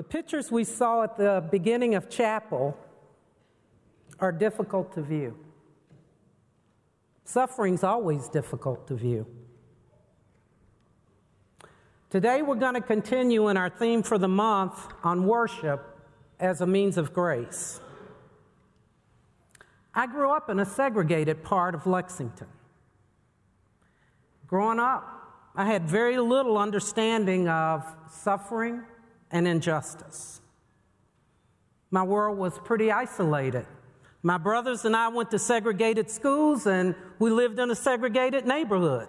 The pictures we saw at the beginning of chapel are difficult to view. Suffering's always difficult to view. Today we're going to continue in our theme for the month on worship as a means of grace. I grew up in a segregated part of Lexington. Growing up, I had very little understanding of suffering and injustice. My world was pretty isolated. My brothers and I went to segregated schools, and we lived in a segregated neighborhood.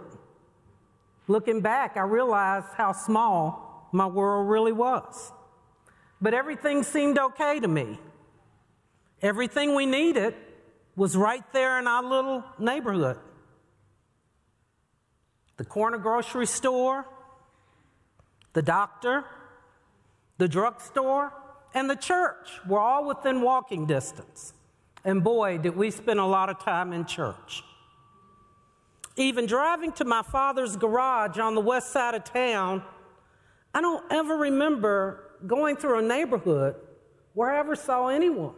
Looking back, I realized how small my world really was. But everything seemed okay to me. Everything we needed was right there in our little neighborhood. The corner grocery store, the doctor, the drugstore, and the church were all within walking distance. And boy, did we spend a lot of time in church. Even driving to my father's garage on the west side of town, I don't ever remember going through a neighborhood where I ever saw anyone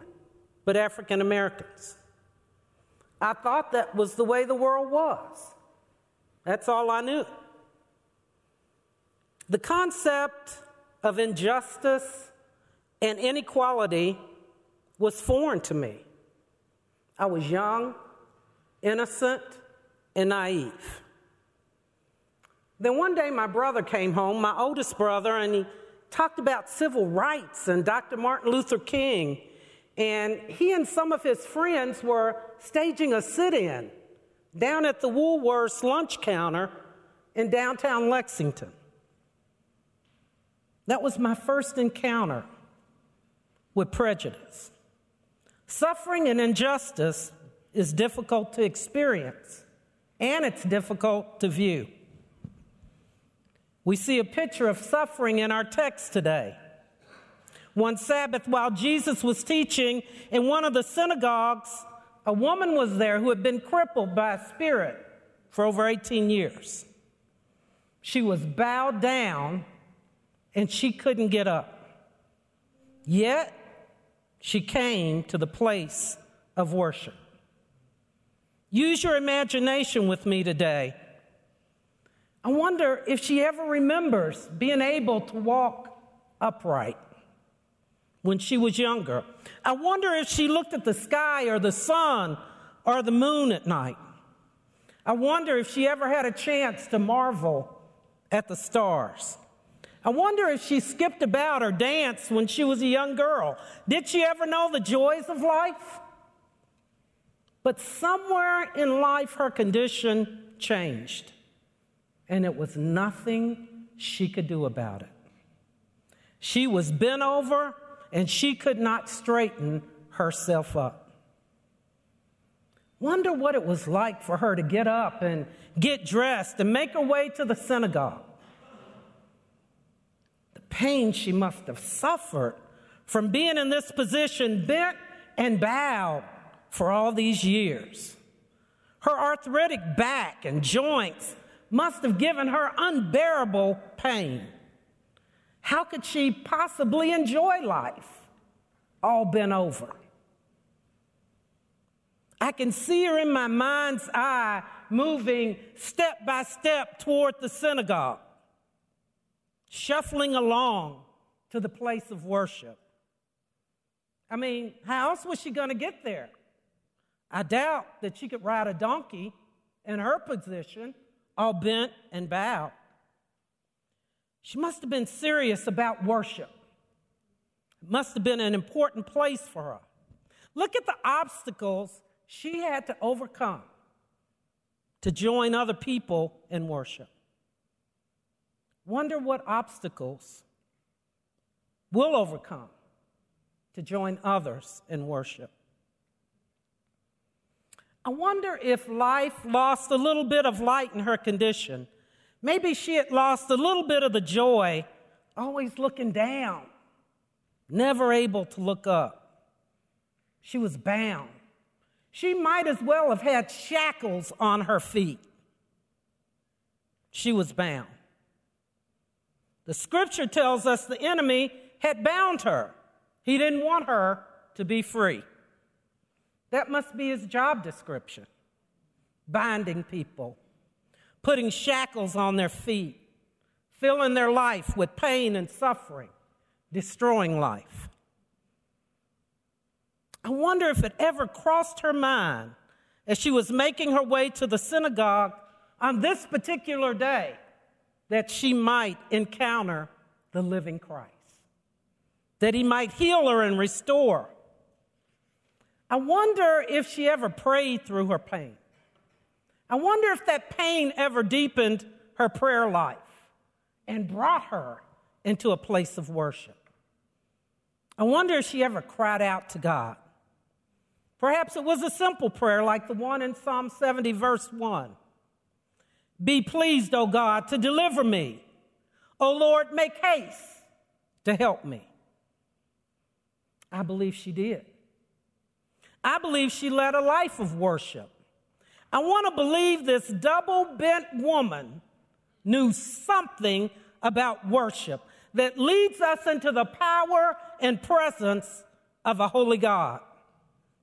but African Americans. I thought that was the way the world was. That's all I knew. The concept of injustice and inequality was foreign to me. I was young, innocent, and naive. Then one day my brother came home, my oldest brother, and he talked about civil rights and Dr. Martin Luther King. And he and some of his friends were staging a sit-in down at the Woolworths lunch counter in downtown Lexington. That was my first encounter with prejudice. Suffering and injustice is difficult to experience, and it's difficult to view. We see a picture of suffering in our text today. One Sabbath, while Jesus was teaching in one of the synagogues, a woman was there who had been crippled by a spirit for over 18 years. She was bowed down, and she couldn't get up. Yet, she came to the place of worship. Use your imagination with me today. I wonder if she ever remembers being able to walk upright when she was younger. I wonder if she looked at the sky or the sun or the moon at night. I wonder if she ever had a chance to marvel at the stars. I wonder if she skipped about or danced when she was a young girl. Did she ever know the joys of life? But somewhere in life, her condition changed, and it was nothing she could do about it. She was bent over, and she could not straighten herself up. Wonder what it was like for her to get up and get dressed and make her way to the synagogue. Pain she must have suffered from being in this position, bent and bowed for all these years. Her arthritic back and joints must have given her unbearable pain. How could she possibly enjoy life all bent over? I can see her in my mind's eye moving step by step toward the synagogue, shuffling along to the place of worship. I mean, how else was she going to get there? I doubt that she could ride a donkey in her position, all bent and bowed. She must have been serious about worship. It must have been an important place for her. Look at the obstacles she had to overcome to join other people in worship. Wonder what obstacles we'll overcome to join others in worship. I wonder if life lost a little bit of light in her condition. Maybe she had lost a little bit of the joy, always looking down, never able to look up. She was bound. She might as well have had shackles on her feet. She was bound. The scripture tells us the enemy had bound her. He didn't want her to be free. That must be his job description. Binding people, putting shackles on their feet, filling their life with pain and suffering, destroying life. I wonder if it ever crossed her mind as she was making her way to the synagogue on this particular day that she might encounter the living Christ, that he might heal her and restore. I wonder if she ever prayed through her pain. I wonder if that pain ever deepened her prayer life and brought her into a place of worship. I wonder if she ever cried out to God. Perhaps it was a simple prayer like the one in Psalm 70, verse 1. Be pleased, O God, to deliver me. O Lord, make haste to help me. I believe she did. I believe she led a life of worship. I want to believe this double-bent woman knew something about worship that leads us into the power and presence of a holy God.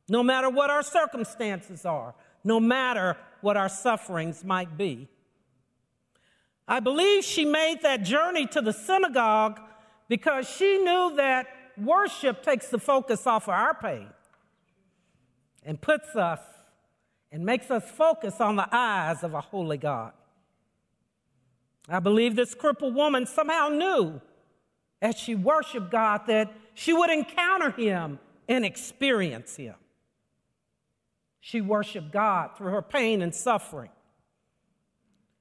No matter what our circumstances are, no matter what our sufferings might be. I believe she made that journey to the synagogue because she knew that worship takes the focus off of our pain and puts us and makes us focus on the eyes of a holy God. I believe this crippled woman somehow knew as she worshiped God that she would encounter him and experience him. She worshiped God through her pain and suffering.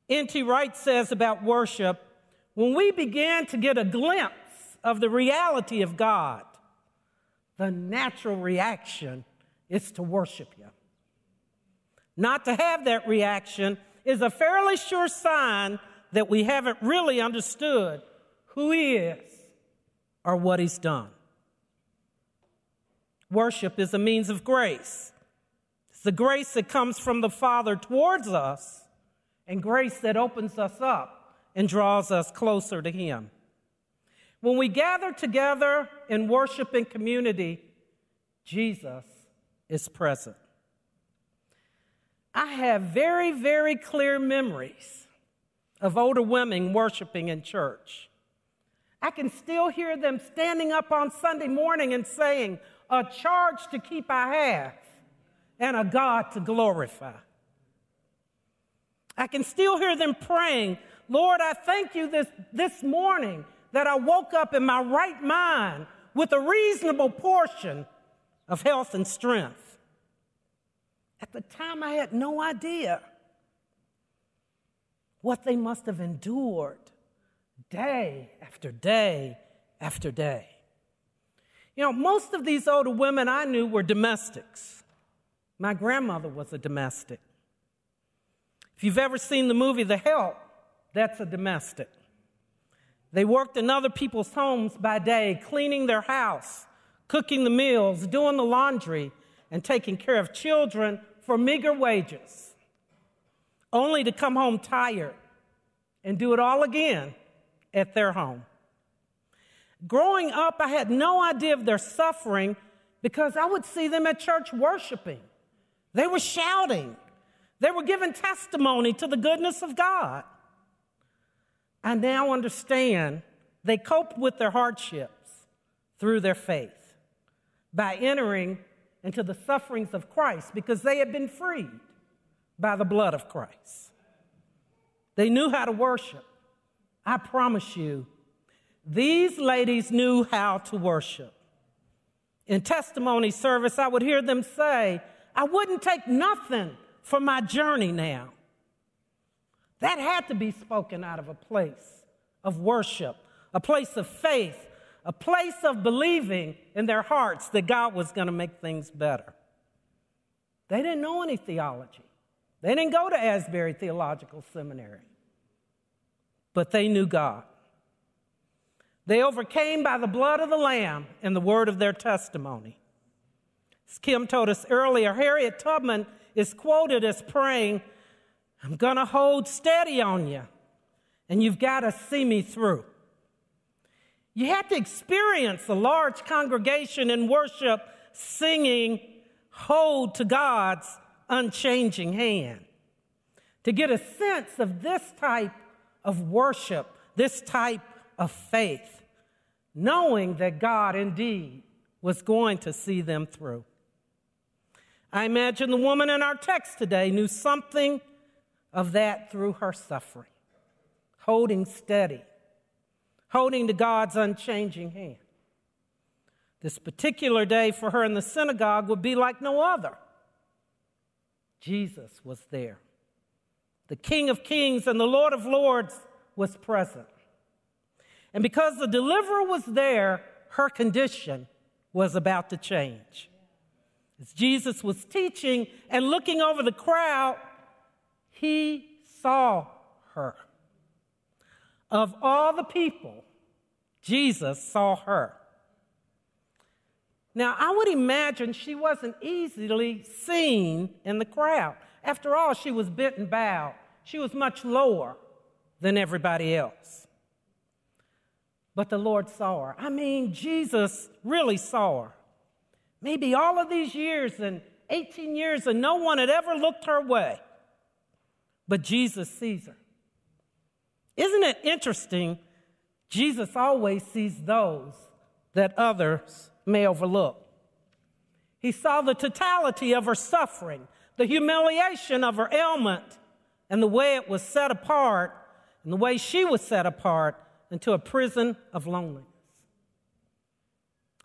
N.T. Wright says about worship, when we began to get a glimpse of the reality of God, the natural reaction is to worship him. Not to have that reaction is a fairly sure sign that we haven't really understood who he is or what he's done. Worship is a means of grace. It's the grace that comes from the Father towards us and grace that opens us up and draws us closer to him. When we gather together in worship and community, Jesus is present. I have very, very clear memories of older women worshiping in church. I can still hear them standing up on Sunday morning and saying, a charge to keep I have, and a God to glorify. I can still hear them praying, Lord, I thank you this morning that I woke up in my right mind with a reasonable portion of health and strength. At the time, I had no idea what they must have endured day after day after day. You know, most of these older women I knew were domestics. My grandmother was a domestic. If you've ever seen the movie The Help, that's a domestic. They worked in other people's homes by day, cleaning their house, cooking the meals, doing the laundry, and taking care of children for meager wages, only to come home tired and do it all again at their home. Growing up, I had no idea of their suffering because I would see them at church worshiping. They were shouting. They were giving testimony to the goodness of God. I now understand they coped with their hardships through their faith by entering into the sufferings of Christ because they had been freed by the blood of Christ. They knew how to worship. I promise you, these ladies knew how to worship. In testimony service, I would hear them say, I wouldn't take nothing for my journey now. That had to be spoken out of a place of worship, a place of faith, a place of believing in their hearts that God was going to make things better. They didn't know any theology. They didn't go to Asbury Theological Seminary. But they knew God. They overcame by the blood of the Lamb and the word of their testimony. As Kim told us earlier, Harriet Tubman is quoted as praying, I'm going to hold steady on you, and you've got to see me through. You had to experience a large congregation in worship singing, "Hold to God's unchanging hand," to get a sense of this type of worship, this type of faith, knowing that God indeed was going to see them through. I imagine the woman in our text today knew something of that through her suffering, holding steady, holding to God's unchanging hand. This particular day for her in the synagogue would be like no other. Jesus was there. The King of Kings and the Lord of Lords was present. And because the deliverer was there, her condition was about to change. As Jesus was teaching and looking over the crowd, he saw her. Of all the people, Jesus saw her. Now, I would imagine she wasn't easily seen in the crowd. After all, she was bent and bowed. She was much lower than everybody else. But the Lord saw her. I mean, Jesus really saw her. Maybe all of these years and 18 years and no one had ever looked her way. But Jesus sees her. Isn't it interesting? Jesus always sees those that others may overlook. He saw the totality of her suffering, the humiliation of her ailment, and the way it was set apart, and the way she was set apart into a prison of loneliness.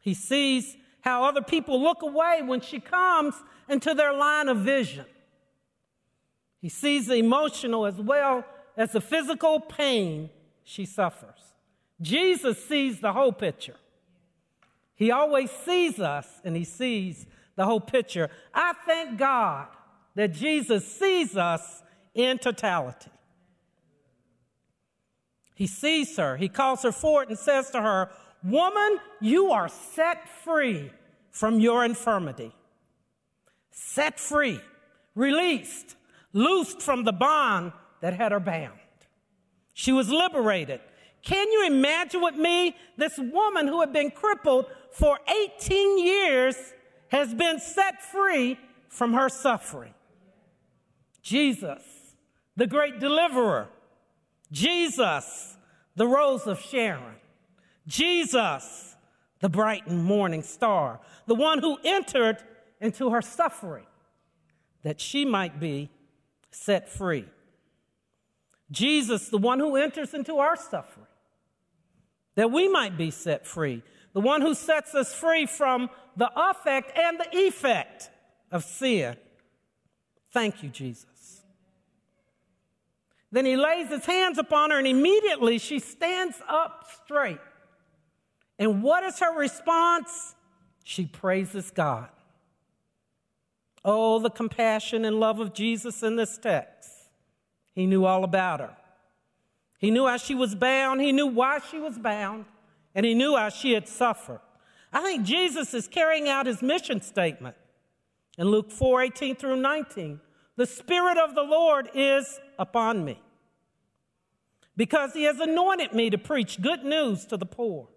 He sees how other people look away when she comes into their line of vision. He sees the emotional as well as the physical pain she suffers. Jesus sees the whole picture. He always sees us, and he sees the whole picture. I thank God that Jesus sees us in totality. He sees her. He calls her forward and says to her, "Woman, you are set free from your infirmity." Set free, released, loosed from the bond that had her bound. She was liberated. Can you imagine with me? This woman who had been crippled for 18 years has been set free from her suffering. Jesus, the great deliverer. Jesus, the Rose of Sharon. Jesus, the bright and morning star. The one who entered into her suffering that she might be set free. Jesus, the one who enters into our suffering, that we might be set free. The one who sets us free from the affect and the effect of sin. Thank you, Jesus. Then he lays his hands upon her, and immediately she stands up straight. And what is her response? She praises God. Oh, the compassion and love of Jesus in this text. He knew all about her. He knew how she was bound. He knew why she was bound. And he knew how she had suffered. I think Jesus is carrying out his mission statement in Luke 4:18 through 19. The Spirit of the Lord is upon me because he has anointed me to preach good news to the poor.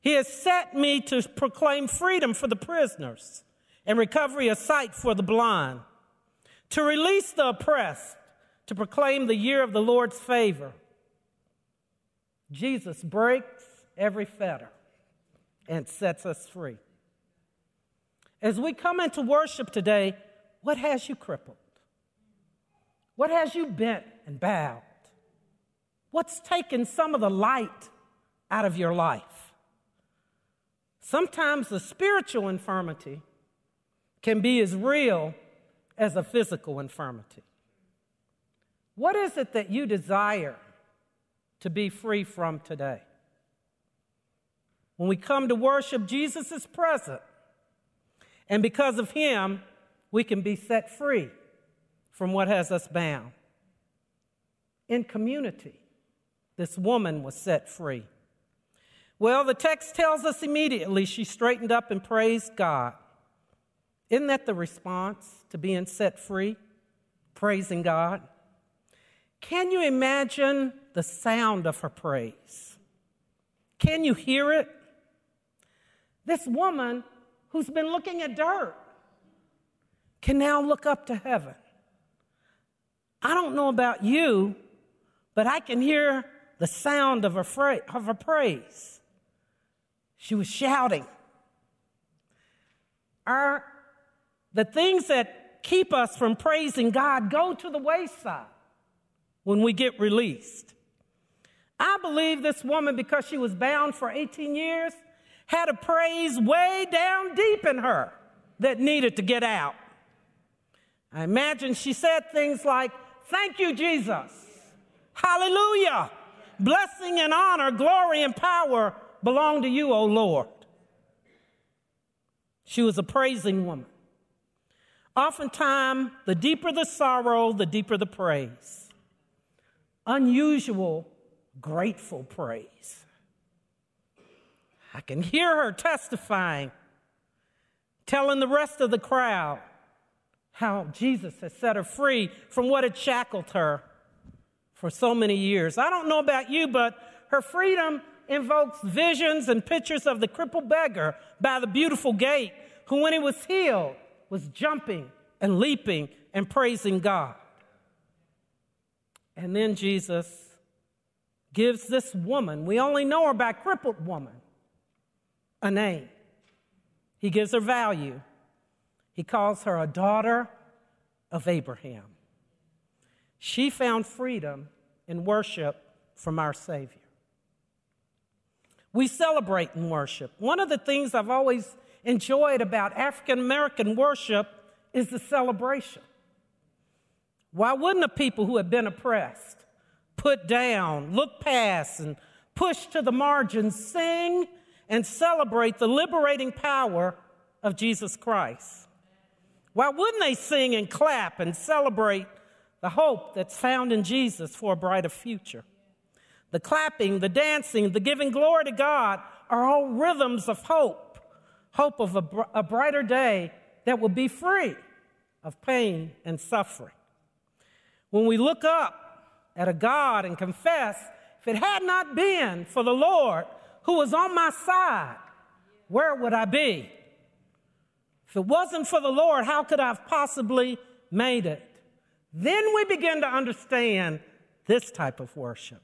He has set me to proclaim freedom for the prisoners and recovery of sight for the blind, to release the oppressed, to proclaim the year of the Lord's favor. Jesus breaks every fetter and sets us free. As we come into worship today, what has you crippled? What has you bent and bowed? What's taken some of the light out of your life? Sometimes the spiritual infirmity can be as real as a physical infirmity. What is it that you desire to be free from today? When we come to worship, Jesus is present. And because of him, we can be set free from what has us bound. In community, this woman was set free. Well, the text tells us immediately she straightened up and praised God. Isn't that the response to being set free? Praising God? Can you imagine the sound of her praise? Can you hear it? This woman who's been looking at dirt can now look up to heaven. I don't know about you, but I can hear the sound of her praise. She was shouting. The things that keep us from praising God go to the wayside when we get released. I believe this woman, because she was bound for 18 years, had a praise way down deep in her that needed to get out. I imagine she said things like, "Thank you, Jesus. Hallelujah. Blessing and honor, glory and power belong to you, O Lord." She was a praising woman. Oftentimes, the deeper the sorrow, the deeper the praise. Unusual, grateful praise. I can hear her testifying, telling the rest of the crowd how Jesus has set her free from what had shackled her for so many years. I don't know about you, but her freedom invokes visions and pictures of the crippled beggar by the beautiful gate, who, when he was healed, was jumping and leaping and praising God. And then Jesus gives this woman, we only know her by crippled woman, a name. He gives her value. He calls her a daughter of Abraham. She found freedom in worship from our Savior. We celebrate in worship. One of the things I've always enjoyed about African-American worship is the celebration. Why wouldn't a people who have been oppressed, put down, looked past, and pushed to the margins sing and celebrate the liberating power of Jesus Christ? Why wouldn't they sing and clap and celebrate the hope that's found in Jesus for a brighter future? The clapping, the dancing, the giving glory to God are all rhythms of hope of a brighter day that will be free of pain and suffering. When we look up at a God and confess, if it had not been for the Lord who was on my side, where would I be? If it wasn't for the Lord, how could I have possibly made it? Then we begin to understand this type of worship.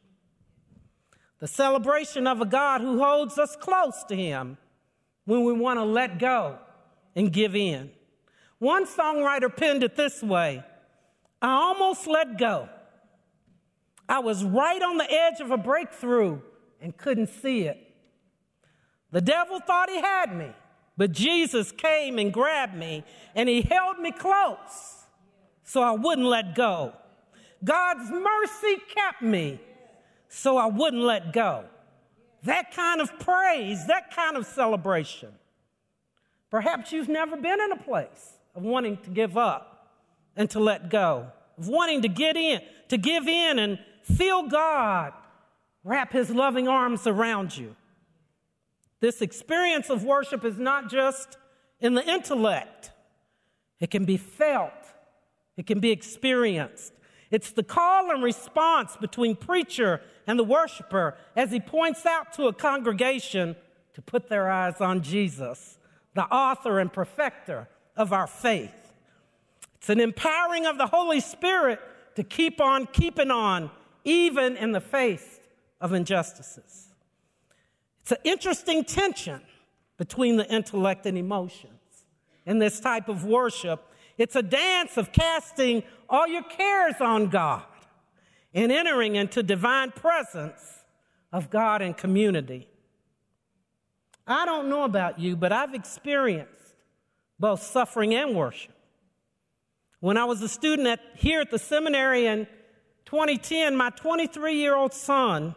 The celebration of a God who holds us close to him when we want to let go and give in. One songwriter penned it this way: "I almost let go. I was right on the edge of a breakthrough and couldn't see it. The devil thought he had me, but Jesus came and grabbed me, and he held me close so I wouldn't let go. God's mercy kept me so I wouldn't let go." That kind of praise, that kind of celebration. Perhaps you've never been in a place of wanting to give up and to let go, of wanting to get in, to give in and feel God wrap his loving arms around you. This experience of worship is not just in the intellect. It can be felt. It can be experienced. It's the call and response between preacher and the worshiper as he points out to a congregation to put their eyes on Jesus, the author and perfecter of our faith. It's an empowering of the Holy Spirit to keep on keeping on, even in the face of injustices. It's an interesting tension between the intellect and emotions in this type of worship. It's a dance of casting all your cares on God and entering into divine presence of God and community. I don't know about you, but I've experienced both suffering and worship. When I was a student here at the seminary in 2010, my 23-year-old son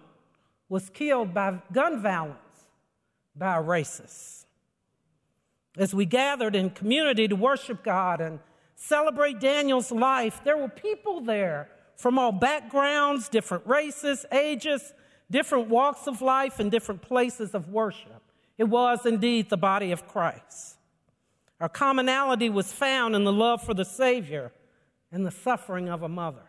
was killed by gun violence by a racist. As we gathered in community to worship God and celebrate Daniel's life, there were people there from all backgrounds, different races, ages, different walks of life, and different places of worship. It was indeed the body of Christ. Our commonality was found in the love for the Savior and the suffering of a mother.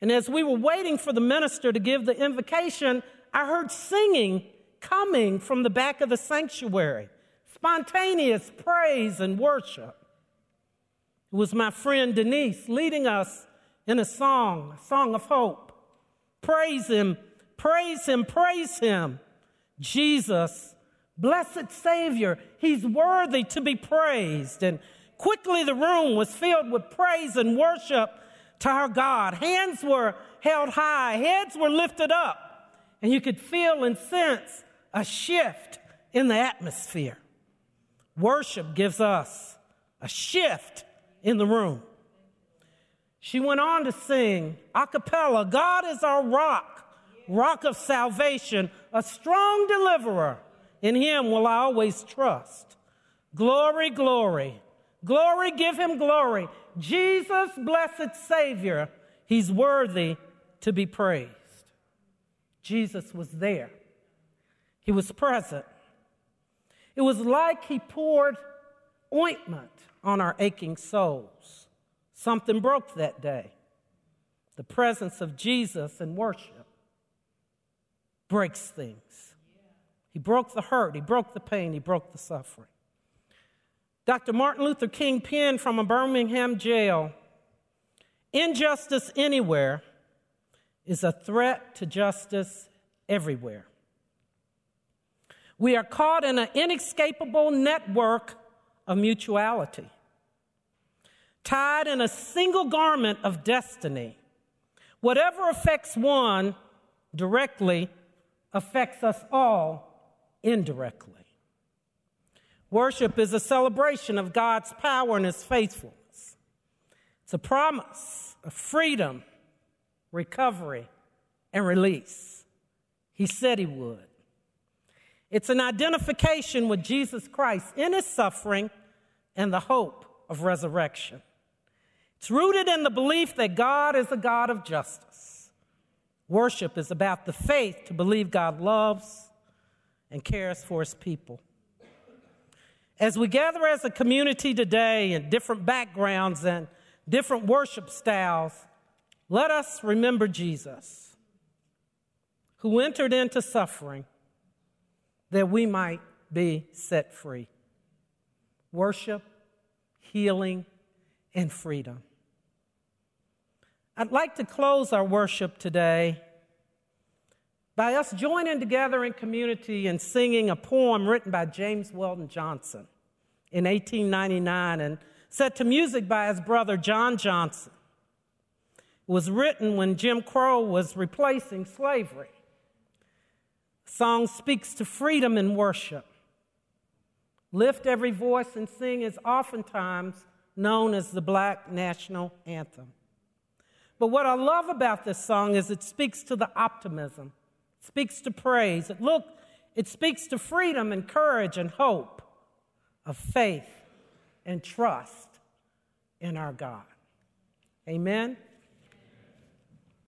And as we were waiting for the minister to give the invocation, I heard singing coming from the back of the sanctuary, spontaneous praise and worship. It was my friend Denise leading us in a song of hope. Praise him, praise him, praise him. Jesus, blessed Savior, he's worthy to be praised. And quickly the room was filled with praise and worship to our God. Hands were held high, heads were lifted up, and you could feel and sense a shift in the atmosphere. Worship gives us a shift in the room. She went on to sing a cappella, God is our rock, rock of salvation, a strong deliverer. In him will I always trust. Glory, glory, glory, give him glory. Jesus, blessed Savior, he's worthy to be praised. Jesus was there. He was present. It was like he poured ointment on our aching souls. Something broke that day. The presence of Jesus in worship breaks things. He broke the hurt, he broke the pain, he broke the suffering. Dr. Martin Luther King penned from a Birmingham jail, "Injustice anywhere is a threat to justice everywhere." We are caught in an inescapable network of mutuality, tied in a single garment of destiny. Whatever affects one directly affects us all indirectly. Worship is a celebration of God's power and his faithfulness. It's a promise of freedom, recovery, and release. He said he would. It's an identification with Jesus Christ in his suffering and the hope of resurrection. It's rooted in the belief that God is a God of justice. Worship is about the faith to believe God loves and cares for his people. As we gather as a community today in different backgrounds and different worship styles, let us remember Jesus, who entered into suffering that we might be set free. Worship, healing, and freedom. I'd like to close our worship today by us joining together in community and singing a poem written by James Weldon Johnson in 1899 and set to music by his brother John Johnson. It was written when Jim Crow was replacing slavery. The song speaks to freedom in worship. Lift Every Voice and Sing is oftentimes known as the Black National Anthem. But what I love about this song is it speaks to the optimism, it speaks to praise, it speaks to freedom and courage and hope of faith and trust in our God. Amen.